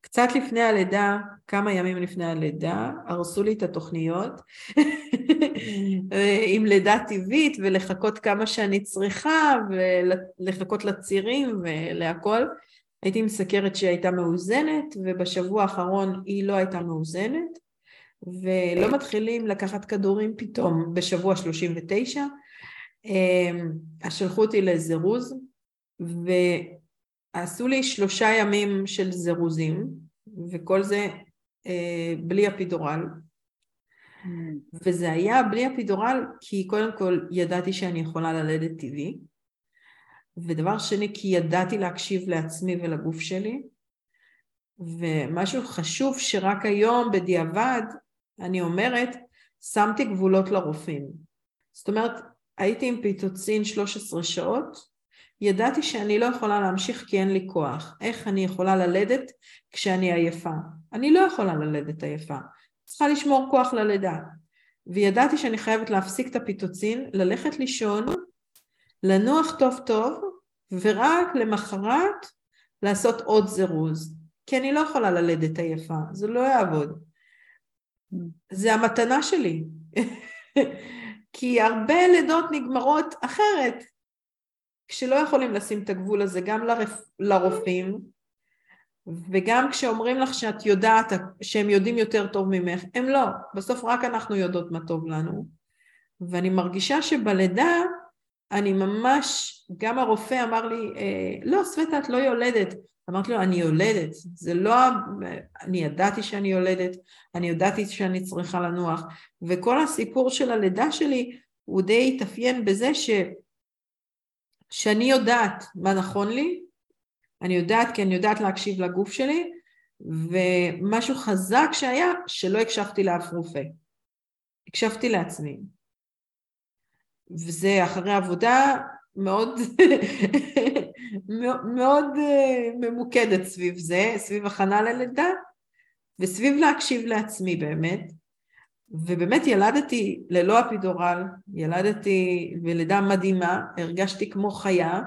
קצת לפני הלידה, כמה ימים לפני הלידה, הרסו לי את התוכניות, עם לידה טבעית, ולחכות כמה שאני צריכה, ולחכות לצירים ולהכל. הייתי מסקרת שהייתה מאוזנת, ובשבוע האחרון היא לא הייתה מאוזנת, ולא מתחילים לקחת כדורים פתאום, בשבוע 39, שלחו אותי לזירוז, ועשו לי 3 ימים של זירוזים, וכל זה בלי אפידורל, וזה היה בלי אפידורל כי קודם כל ידעתי שאני יכולה ללדת טבעי, ודבר שני כי ידעתי להקשיב לעצמי ולגוף שלי, ומשהו חשוב שרק היום בדיעבד אני אומרת, שמתי גבולות לרופאים, זאת אומרת הייתי עם פיטוצין 13 שעות, ידעתי שאני לא יכולה להמשיך כי אין לי כוח. איך אני יכולה ללדת כשאני עייפה? אני לא יכולה ללדת עייפה. צריכה לשמור כוח ללידה. וידעתי שאני חייבת להפסיק את הפיטוצין, ללכת לישון, לנוח טוב טוב, ורק למחרת לעשות עוד זירוז. כי אני לא יכולה ללדת עייפה, זה לא יעבוד. זה המתנה שלי. כי הרבה לידות נגמרות אחרת, כשלא יכולים לשים את הגבול הזה גם לרופאים, וגם כשאומרים לך שאת יודעת, שהם יודעים יותר טוב ממך, הם לא. בסוף רק אנחנו יודעות מה טוב לנו. ואני מרגישה שבלידה, אני ממש, גם הרופא אמר לי, לא, סווטה, את לא יולדת. אמרתי לו, אני יולדת. זה לא, אני ידעתי שאני יולדת, אני ידעתי שאני צריכה לנוח. וכל הסיפור של הלידה שלי, הוא די התאפיין בזה שאני יודעת מה נכון לי, אני יודעת, כי אני יודעת להקשיב לגוף שלי, ומשהו חזק שהיה, שלא הקשבתי לאף רופא. הקשבתי לעצמי. וזה אחרי עבודה מאוד, מאוד ממוקדת סביב זה, סביב הכנה ללידה, וסביב להקשיב לעצמי באמת. ובאמת ילדתי ללא אפידורל, ילדתי בלידה מדהימה, הרגשתי כמו חיה,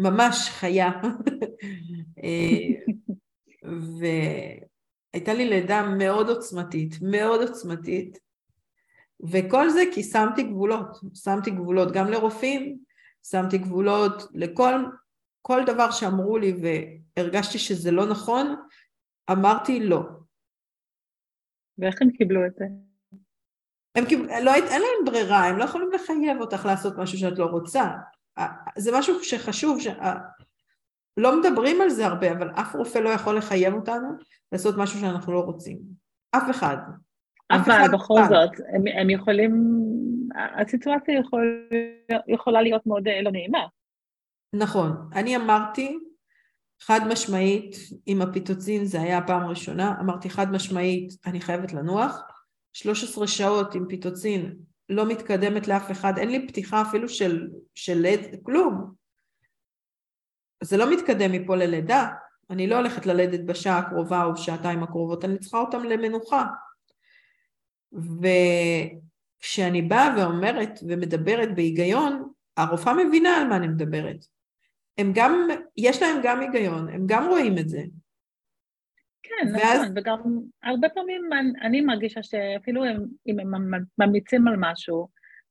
ממש חיה. והייתה לי לידה מאוד עוצמתית, מאוד עוצמתית, וכל זה כי שמתי גבולות, שמתי גבולות גם לרופאים, שמתי גבולות לכל דבר שאמרו לי והרגשתי שזה לא נכון, אמרתי לא. ואיך הם קיבלו את זה? אין להם ברירה, הם לא יכולים לחייב אותך לעשות משהו שאת לא רוצה. זה משהו שחשוב, לא מדברים על זה הרבה, אבל אף רופא לא יכול לחייב אותנו לעשות משהו שאנחנו לא רוצים. אף אחד. אבל בכל זאת, הם יכולים, הסיטואציה יכולה להיות מאוד לא נעימה. נכון, אני אמרתי חד משמעית, עם הפיטוצין זה היה הפעם הראשונה, אמרתי חד משמעית, אני חייבת לנוח, 13 שעות עם פיטוצין, לא מתקדמת לאף אחד, אין לי פתיחה אפילו של לידה, כלום. זה לא מתקדם מפה ללידה, אני לא הולכת ללדת בשעה הקרובה או בשעתיים הקרובות, אני צריכה אותם למנוחה. וכשאני באה ואומרת ומדברת בהיגיון, הרופאה מבינה על מה אני מדברת. הם גם, יש להם גם היגיון, הם גם רואים את זה. כן, ואז... נכון, וגם הרבה פעמים אני מרגישה שאפילו אם הם ממליצים על משהו,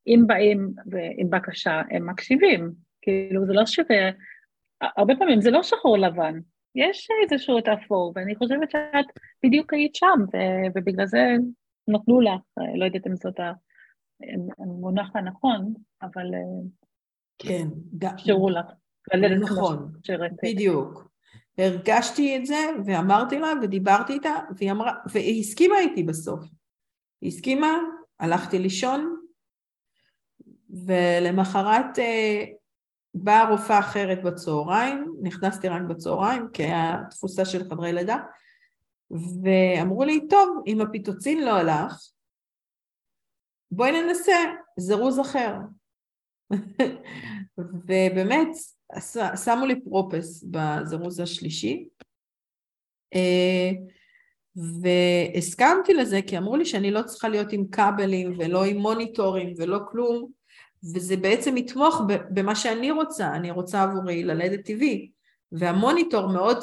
אם באים עם בקשה, הם מקשיבים. כאילו זה לא שזה, הרבה פעמים זה לא שחור לבן, יש איזשהו את אפור, ואני חושבת שאת בדיוק היית שם, ובגלל זה נתנו לך, לא יודעת אם זאת המונח הנכון, אבל כן, שרו לך. נכון, בדיוק. הרגשתי את זה ואמרתי לה ודיברתי איתה והיא הסכימה איתי בסוף. היא הסכימה, הלכתי לישון ולמחרת באה רופאה אחרת בצהריים, נכנסתי רק בצהריים כי התפוסה של חדרי לידה ואמרו לי, טוב, אם הפיטוצין לא הלך, בואי ננסה זירוז אחר. ובאמת שמו לי פרופס בזירוז השלישי, והסכמתי לזה כי אמרו לי שאני לא צריכה להיות עם קאבלים ולא עם מוניטורים ולא כלום, וזה בעצם יתמוך במה שאני רוצה, אני רוצה עבורי ללדת טבעי, והמוניטור מאוד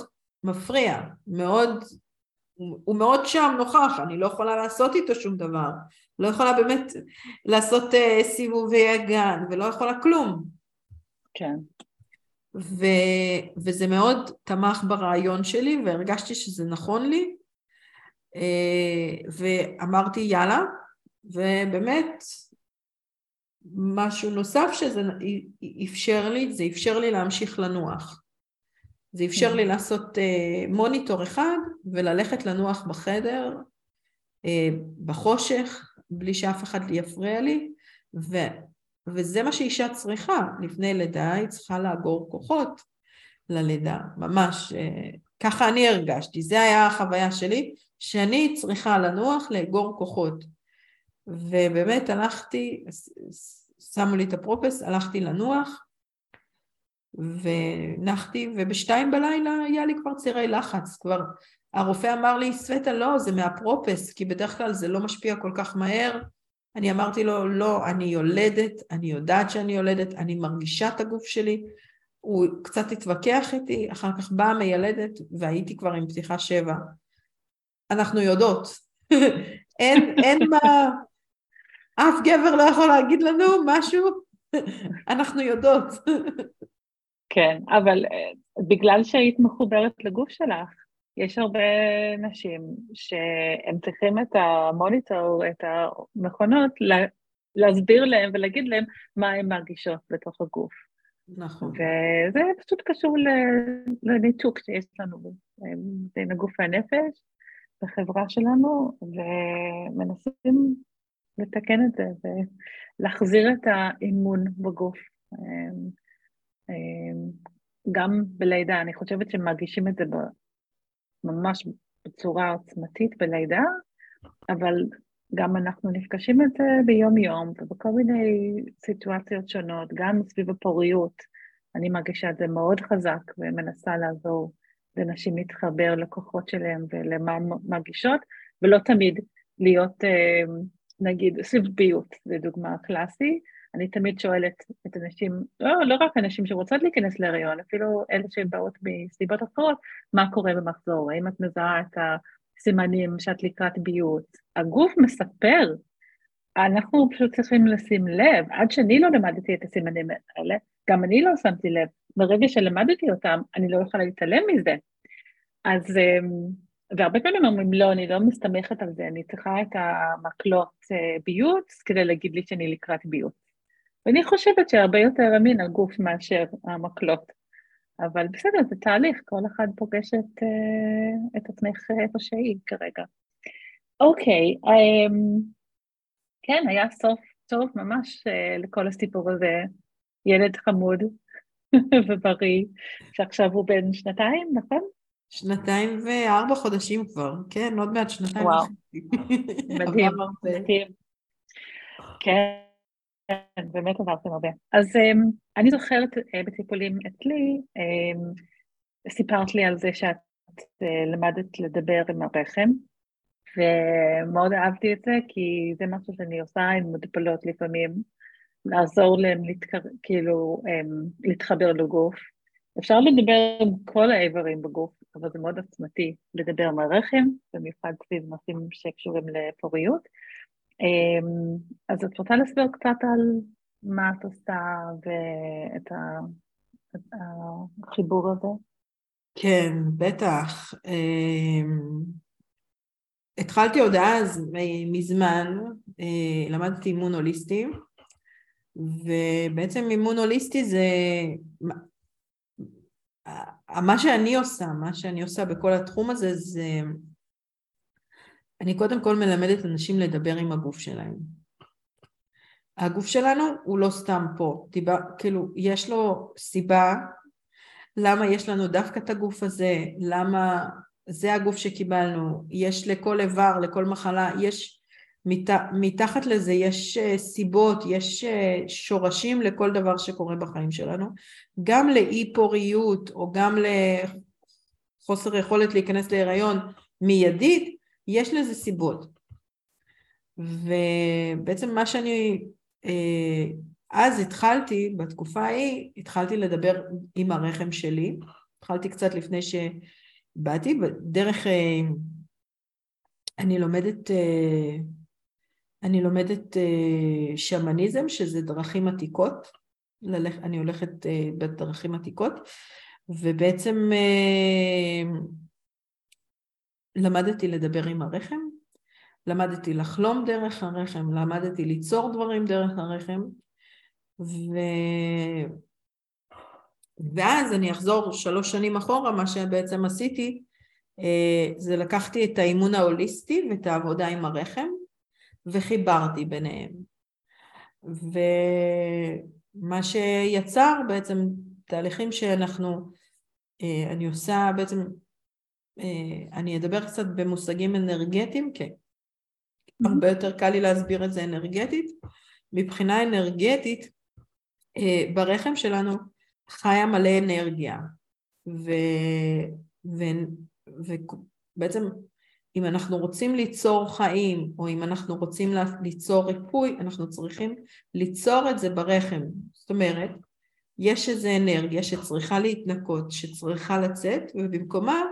מפריע, מאוד, הוא מאוד שם נוכח, אני לא יכולה לעשות איתו שום דבר, לא יכולה באמת לעשות סיבובי אגן ולא יכולה כלום. כן. וזה מאוד תמך ברעיון שלי והרגשתי שזה נכון לי, ואמרתי יאללה, ובאמת משהו נוסף שזה אפשר לי, זה אפשר לי להמשיך לנוח. זה אפשר לי לעשות מוניטור אחד וללכת לנוח בחדר, בחושך, בלי שאף אחד יפריע לי, וזה מה שאישה צריכה, לפני לידה היא צריכה לאגור כוחות ללידה, ממש, ככה אני הרגשתי, זה היה החוויה שלי, שאני צריכה לנוח לאגור כוחות, ובאמת הלכתי, שמו לי את הפרופס, הלכתי לנוח, ונחתי, ובשתיים בלילה היה לי כבר צירי לחץ, כבר הרופא אמר לי, סווטה, לא, זה מהפרופס, כי בדרך כלל זה לא משפיע כל כך מהר. אני אמרתי לו, לא, אני יולדת, אני יודעת שאני יולדת, אני מרגישה את הגוף שלי. הוא קצת התווכח איתי, אחר כך באה מיילדת, והייתי כבר עם פתיחה 7. אנחנו יודעות. אין מה, אף גבר לא יכול להגיד לנו משהו, אנחנו יודעות. כן, אבל בגלל שהיית מחוברת לגוף שלך, יש הרבה נשים שהם צריכים את המוניטור, את המכונות, להסביר להם ולהגיד להם מה הן מרגישות בתוך הגוף. נכון. וזה פשוט קשור לניתוק שיש לנו בין הגוף והנפש, בחברה שלנו, ומנסים לתקן את זה, ולהחזיר את האימון בגוף. גם בלידה, אני חושבת שמרגישים את זה ממש בצורה עוצמתית בלידה, אבל גם אנחנו נפגשים את זה ביום יום, ובכל מיני סיטואציות שונות, גם סביב הפוריות, אני מרגישה את זה מאוד חזק, ומנסה לעזור לנשים להתחבר לכוחות שלהם, ולמה מרגישות, ולא תמיד להיות, נגיד, סביביות, זו דוגמה קלאסית, אני תמיד שואלת את אנשים, לא רק אנשים שרוצות להיכנס להיריון, אפילו אלה שבאות בסיבות אחרות, מה קורה במחזור, האם את מזהה את הסימנים שאת לקראת ביות, הגוף מספר, אנחנו פשוט צריכים לשים לב, עד שאני לא למדתי את הסימנים האלה, גם אני לא שמתי לב, ברגע שלמדתי אותם, אני לא יכולה להתעלם מזה, אז, והרבה פעמים אומרים, לא, אני לא מסתמכת על זה, אני צריכה את המקלות ביות, כדי להגיד לי שאני לקראת ביות, ואני חושבת שהרבה יותר אמין הגוף מאשר המקלות, אבל בסדר, זה תהליך, כל אחד פוגש את עצמך איפה שהיא כרגע. אוקיי, כן, היה סוף טוב ממש לכל הסיפור הזה, ילד חמוד ובריא, שעכשיו הוא בן 2, נכון? 2 ו4 חודשים כבר, כן, עוד מעט 2. וואו, מדהים, מדהים. כן. כן, באמת עברתם הרבה. אז אני זוכרת בטיפולים אצלי, סיפרת לי על זה שאת למדת לדבר עם הרחם, ומאוד אהבתי את זה, כי זה משהו שאני עושה עם מטופלות לפעמים, לעזור להם כאילו להתחבר לגוף. אפשר לדבר עם כל האיברים בגוף, אבל זה מאוד עצמתי לדבר עם הרחם, במיוחד סביב נושאים שקשורים לפוריות, אז את רוצה לספר קצת על מה את עושה ואת החיבור הזה? כן, בטח. התחלתי עוד אז מזמן, למדתי אימון הוליסטי, ובעצם אימון הוליסטי זה מה שאני עושה בכל התחום הזה זה אני קודם כל מלמדת אנשים לדבר עם הגוף שלהם. הגוף שלנו הוא לא סתם פה, כאילו יש לו סיבה, למה יש לנו דווקא את הגוף הזה, למה זה הגוף שקיבלנו, יש לכל איבר, לכל מחלה, יש מתחת לזה, יש סיבות, יש שורשים לכל דבר שקורה בחיים שלנו, גם לאי פוריות או גם לחוסר יכולת להיכנס להיריון מיידית, יש לזה סיבות, ובעצם מה שאני, אז התחלתי, בתקופה ההיא, התחלתי לדבר עם הרחם שלי, התחלתי קצת לפני שבאתי, דרך, אני לומדת שמניזם, שזה דרכים עתיקות, אני הולכת בדרכים עתיקות, ובעצם, למדתי לדבר עם הרחם, למדתי לחלום דרך הרחם, למדתי ליצור דברים דרך הרחם, ואז אני אחזור 3 שנים אחורה, מה שבעצם עשיתי, זה לקחתי את האימון ההוליסטי ואת העבודה עם הרחם, וחיברתי ביניהם. ומה שיצר בעצם תהליכים שאנחנו, אני עושה בעצם, אני אדבר קצת במושגים אנרגטיים, כן. הרבה יותר קל לי להסביר את זה אנרגטית. מבחינה אנרגטית, ברחם שלנו חיה מלא אנרגיה. בעצם אם אנחנו רוצים ליצור חיים, או אם אנחנו רוצים ליצור ריפוי, אנחנו צריכים ליצור את זה ברחם. זאת אומרת, יש איזו אנרגיה שצריכה להתנקות, שצריכה לצאת, ובמקומה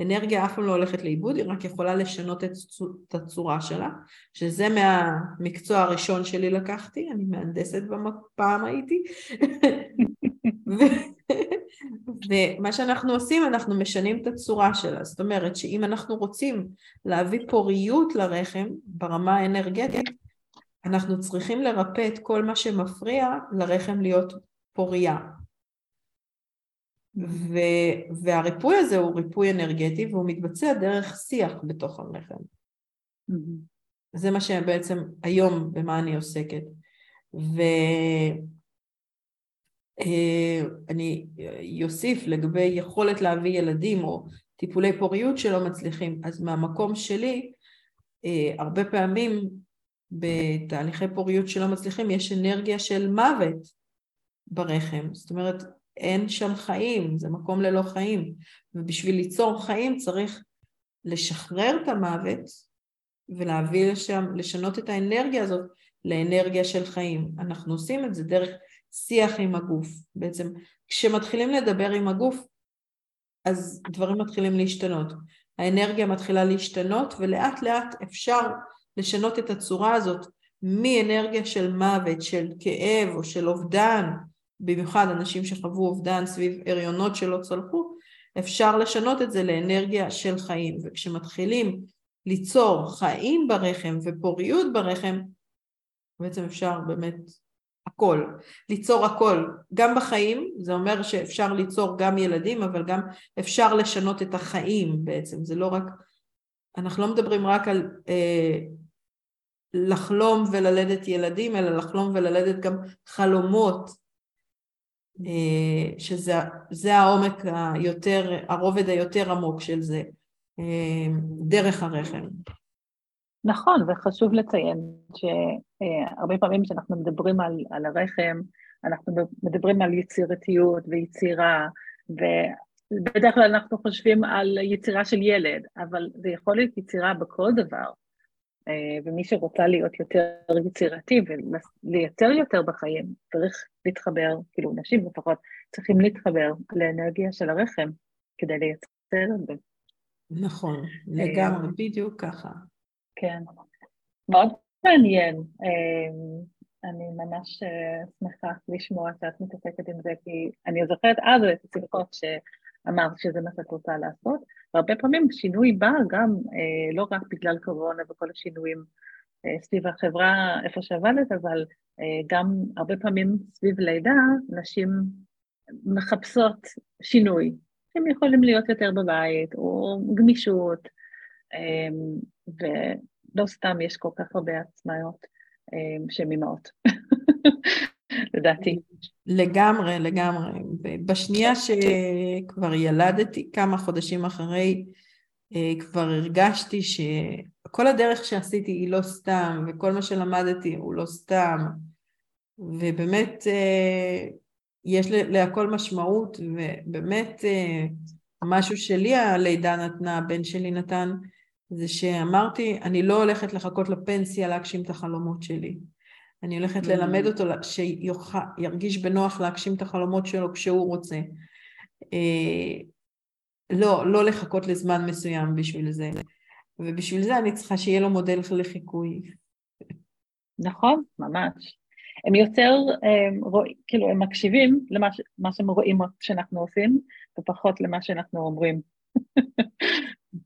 אנרגיה אף לא הולכת לאיבוד, היא רק יכולה לשנות את הצורה שלה, שזה מהמקצוע הראשון שלי לקחתי, אני מהנדסת פעם הייתי. ומה שאנחנו עושים, אנחנו משנים את הצורה שלה. זאת אומרת שאם אנחנו רוצים להביא פוריות לרחם ברמה האנרגטית, אנחנו צריכים לרפא את כל מה שמפריע לרחם להיות פוריה. והריפוי הזה הוא ריפוי אנרגטי, והוא מתבצע דרך שיח בתוך הרחם. זה מה שבעצם היום במה אני עוסקת. אני יוסיף לגבי יכולת להביא ילדים או טיפולי פוריות שלא מצליחים. אז מהמקום שלי, הרבה פעמים בתהליכי פוריות שלא מצליחים יש אנרגיה של מוות ברחם. זאת אומרת, אין שם חיים, זה מקום ללא חיים. ובשביל ליצור חיים צריך לשחרר את המוות ולהביא לשם, לשנות את האנרגיה הזאת לאנרגיה של חיים. אנחנו עושים את זה דרך שיח עם הגוף. בעצם כשמתחילים לדבר עם הגוף, אז דברים מתחילים להשתנות. האנרגיה מתחילה להשתנות, ולאט לאט אפשר לשנות את הצורה הזאת מאנרגיה של מוות, של כאב או של אובדן, במיוחד אנשים שחוו אובדן סביב הריונות שלא צלחו, אפשר לשנות את זה לאנרגיה של חיים. וכשמתחילים ליצור חיים ברחם ופוריות ברחם, בעצם אפשר באמת הכל, ליצור הכל, גם בחיים. זה אומר שאפשר ליצור גם ילדים, אבל גם אפשר לשנות את החיים בעצם. זה לא רק, אנחנו לא מדברים רק על לחלום וללדת ילדים, אלא לחלום וללדת גם חלומות, שזה העומק היותר, הרובד היותר עמוק של זה, דרך הרחם. נכון, וחשוב לציין שהרבה פעמים שאנחנו מדברים על הרחם, אנחנו מדברים על יצירתיות ויצירה, ובדרך כלל אנחנו חושבים על יצירה של ילד, אבל זה יכול להיות יצירה בכל דבר, ומי שרוצה להיות יותר יצירתי ולייצר יותר בחיים, צריך להתחבר, כאילו נשים לפחות, צריכים להתחבר לאנרגיה של הרחם כדי לייצר את זה. נכון, לגמרי, בדיוק ככה. כן, מאוד מעניין, אני ממש שמחה לשמוע שאת מתעסקת עם זה, כי אני זוכרת אז את הצלחות שאמרת שזה מה שאת רוצה לעשות, והרבה פעמים שינוי בא גם, לא רק בגלל קורונה וכל השינויים סביב החברה איפה שעבדת, אבל גם הרבה פעמים סביב לידה, נשים מחפשות שינוי, הם יכולים להיות יותר בבית או גמישות, ולא סתם יש כל כך הרבה עצמאיות שמימאות, לדעתי. לגמרי, לגמרי. בשנייה שכבר ילדתי, כמה חודשים אחרי, כבר הרגשתי שכל הדרך שעשיתי היא לא סתם, וכל מה שלמדתי הוא לא סתם, ובאמת יש להכל משמעות, ובאמת משהו שלי הלידה נתנה, הבן שלי נתן, זה שאמרתי, אני לא הולכת לחכות לפנסיה להגשים את החלומות שלי. אני הולכת ללמד אותו שירגיש בנוח להגשים את החלומות שלו כשהוא רוצה. לא לחכות לזמן מסוים בשביל זה. ובשביל זה אני צריכה שיהיה לו מודל לחיקוי. נכון, ממש. הם יותר, כאילו, הם מקשיבים למה שהם רואים שאנחנו עושים, ופחות למה שאנחנו אומרים.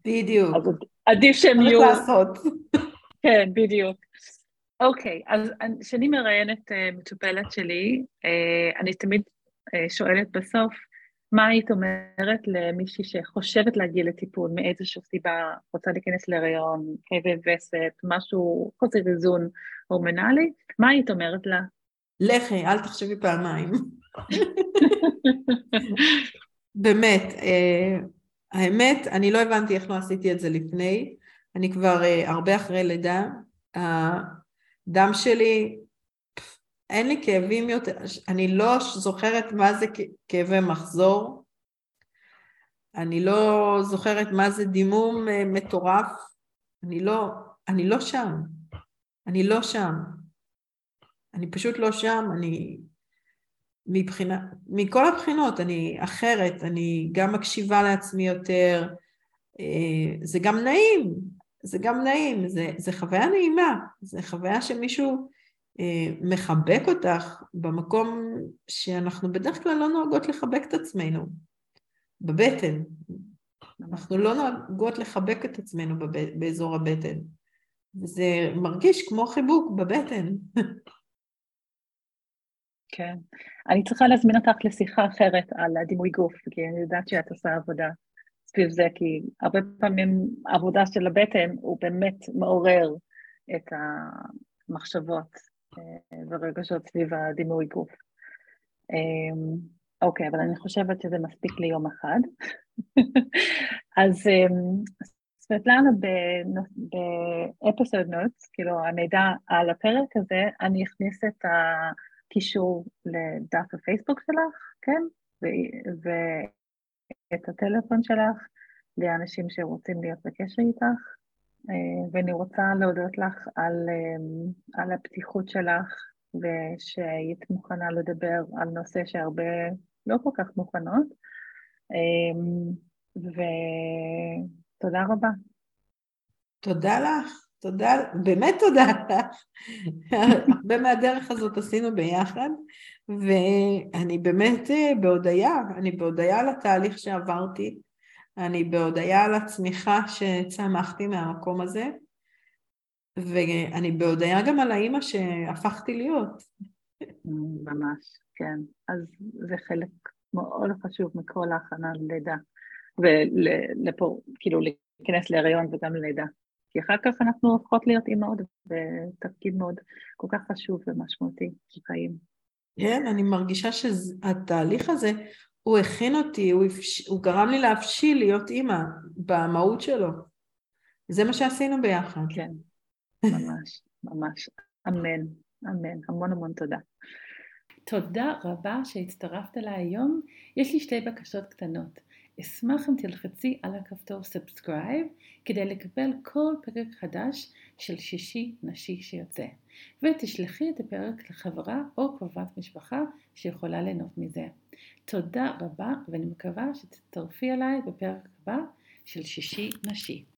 בדיוק. אז עדיף שהם יהיו. צריך לעשות. כן, בדיוק. אוקיי, אז כשאני מראיינת מטופלת שלי, אני תמיד שואלת בסוף, מה היית אומרת למישהי שחושבת להגיע לטיפול, מאיזשהו סיבה, רוצה להיכנס להיריון, כאבי וסת, משהו, חוסר איזון הורמונלי, מה היית אומרת לה? לכי, אל תחשבי פעמיים. באמת, האמת, אני לא הבנתי איך לא עשיתי את זה לפני, אני כבר הרבה אחרי לידה, הדם שלי, אין לי כאבים יותר, אני לא זוכרת מה זה כאבי מחזור, אני לא זוכרת מה זה דימום מטורף, אני לא שם, אני פשוט לא שם, אני מכל הבחינות אני אחרת, אני גם מקשיבה לעצמי יותר, זה גם נעים, זה חוויה נעימה, זה חוויה שמישהו מחבק אותך במקום שאנחנו בדרך כלל לא נוהגות לחבק את עצמנו בבטן, אנחנו לא נוהגות לחבק את עצמנו באזור הבטן, וזה מרגיש כמו חיבוק בבטן. כן, אני צריכה להזמין אותך לשיחה אחרת על הדימוי גוף, כי אני יודעת שאת עושה עבודה סביב זה, כי הרבה פעמים העבודה של הבטן הוא באמת מעורר את המחשבות ורגשות סביב הדימוי גוף. אוקיי, אבל אני חושבת שזה מספיק ליום אחד. אז סבטלנה, באפיסוד נוטס, כאילו המידע על הפרק הזה, אני אכניס את הקישור לדף הפייסבוק שלך, כן? ואת הטלפון שלך, לאנשים שרוצים להיות בקשר איתך, ואני רוצה להודות לך על הפתיחות שלך, ושהיית מוכנה לדבר על נושא שהרבה לא כל כך מוכנות, ותודה רבה. תודה לך, באמת תודה לך. הרבה מהדרך הזאת עשינו ביחד, ואני באמת בהודיה, על התהליך שעברתי, אני בהודיה על הצמיחה שצמחתי מהמקום הזה, ואני בהודיה גם על האמא שהפכתי להיות. ממש, כן. אז זה חלק מאוד חשוב מכל ההכנה ללידה, וכאילו להיכנס להיריון וגם ללידה. כי אחר כך אנחנו הופכות להיות אימהות, ותפקיד מאוד כל כך חשוב ומשמעותי בחיים. כן, אני מרגישה שהתהליך הזה, הוא הכין אותי, הוא גרם לי להפשיל להיות אימא במהות שלו. זה מה שעשינו ביחד. כן, ממש, ממש. אמן, אמן. המון המון תודה. תודה רבה שהצטרפת אליי היום. יש לי שתי בקשות קטנות. אשמח אם תלחצי על הכפתור Subscribe כדי לקבל כל פרק חדש של שישי נשי שיוצא. ותשלחי את הפרק לחברה או קרובת משפחה שיכולה ליהנות מזה. תודה רבה ואני מקווה שתצטרפי אליי בפרק הבא של שישי נשי.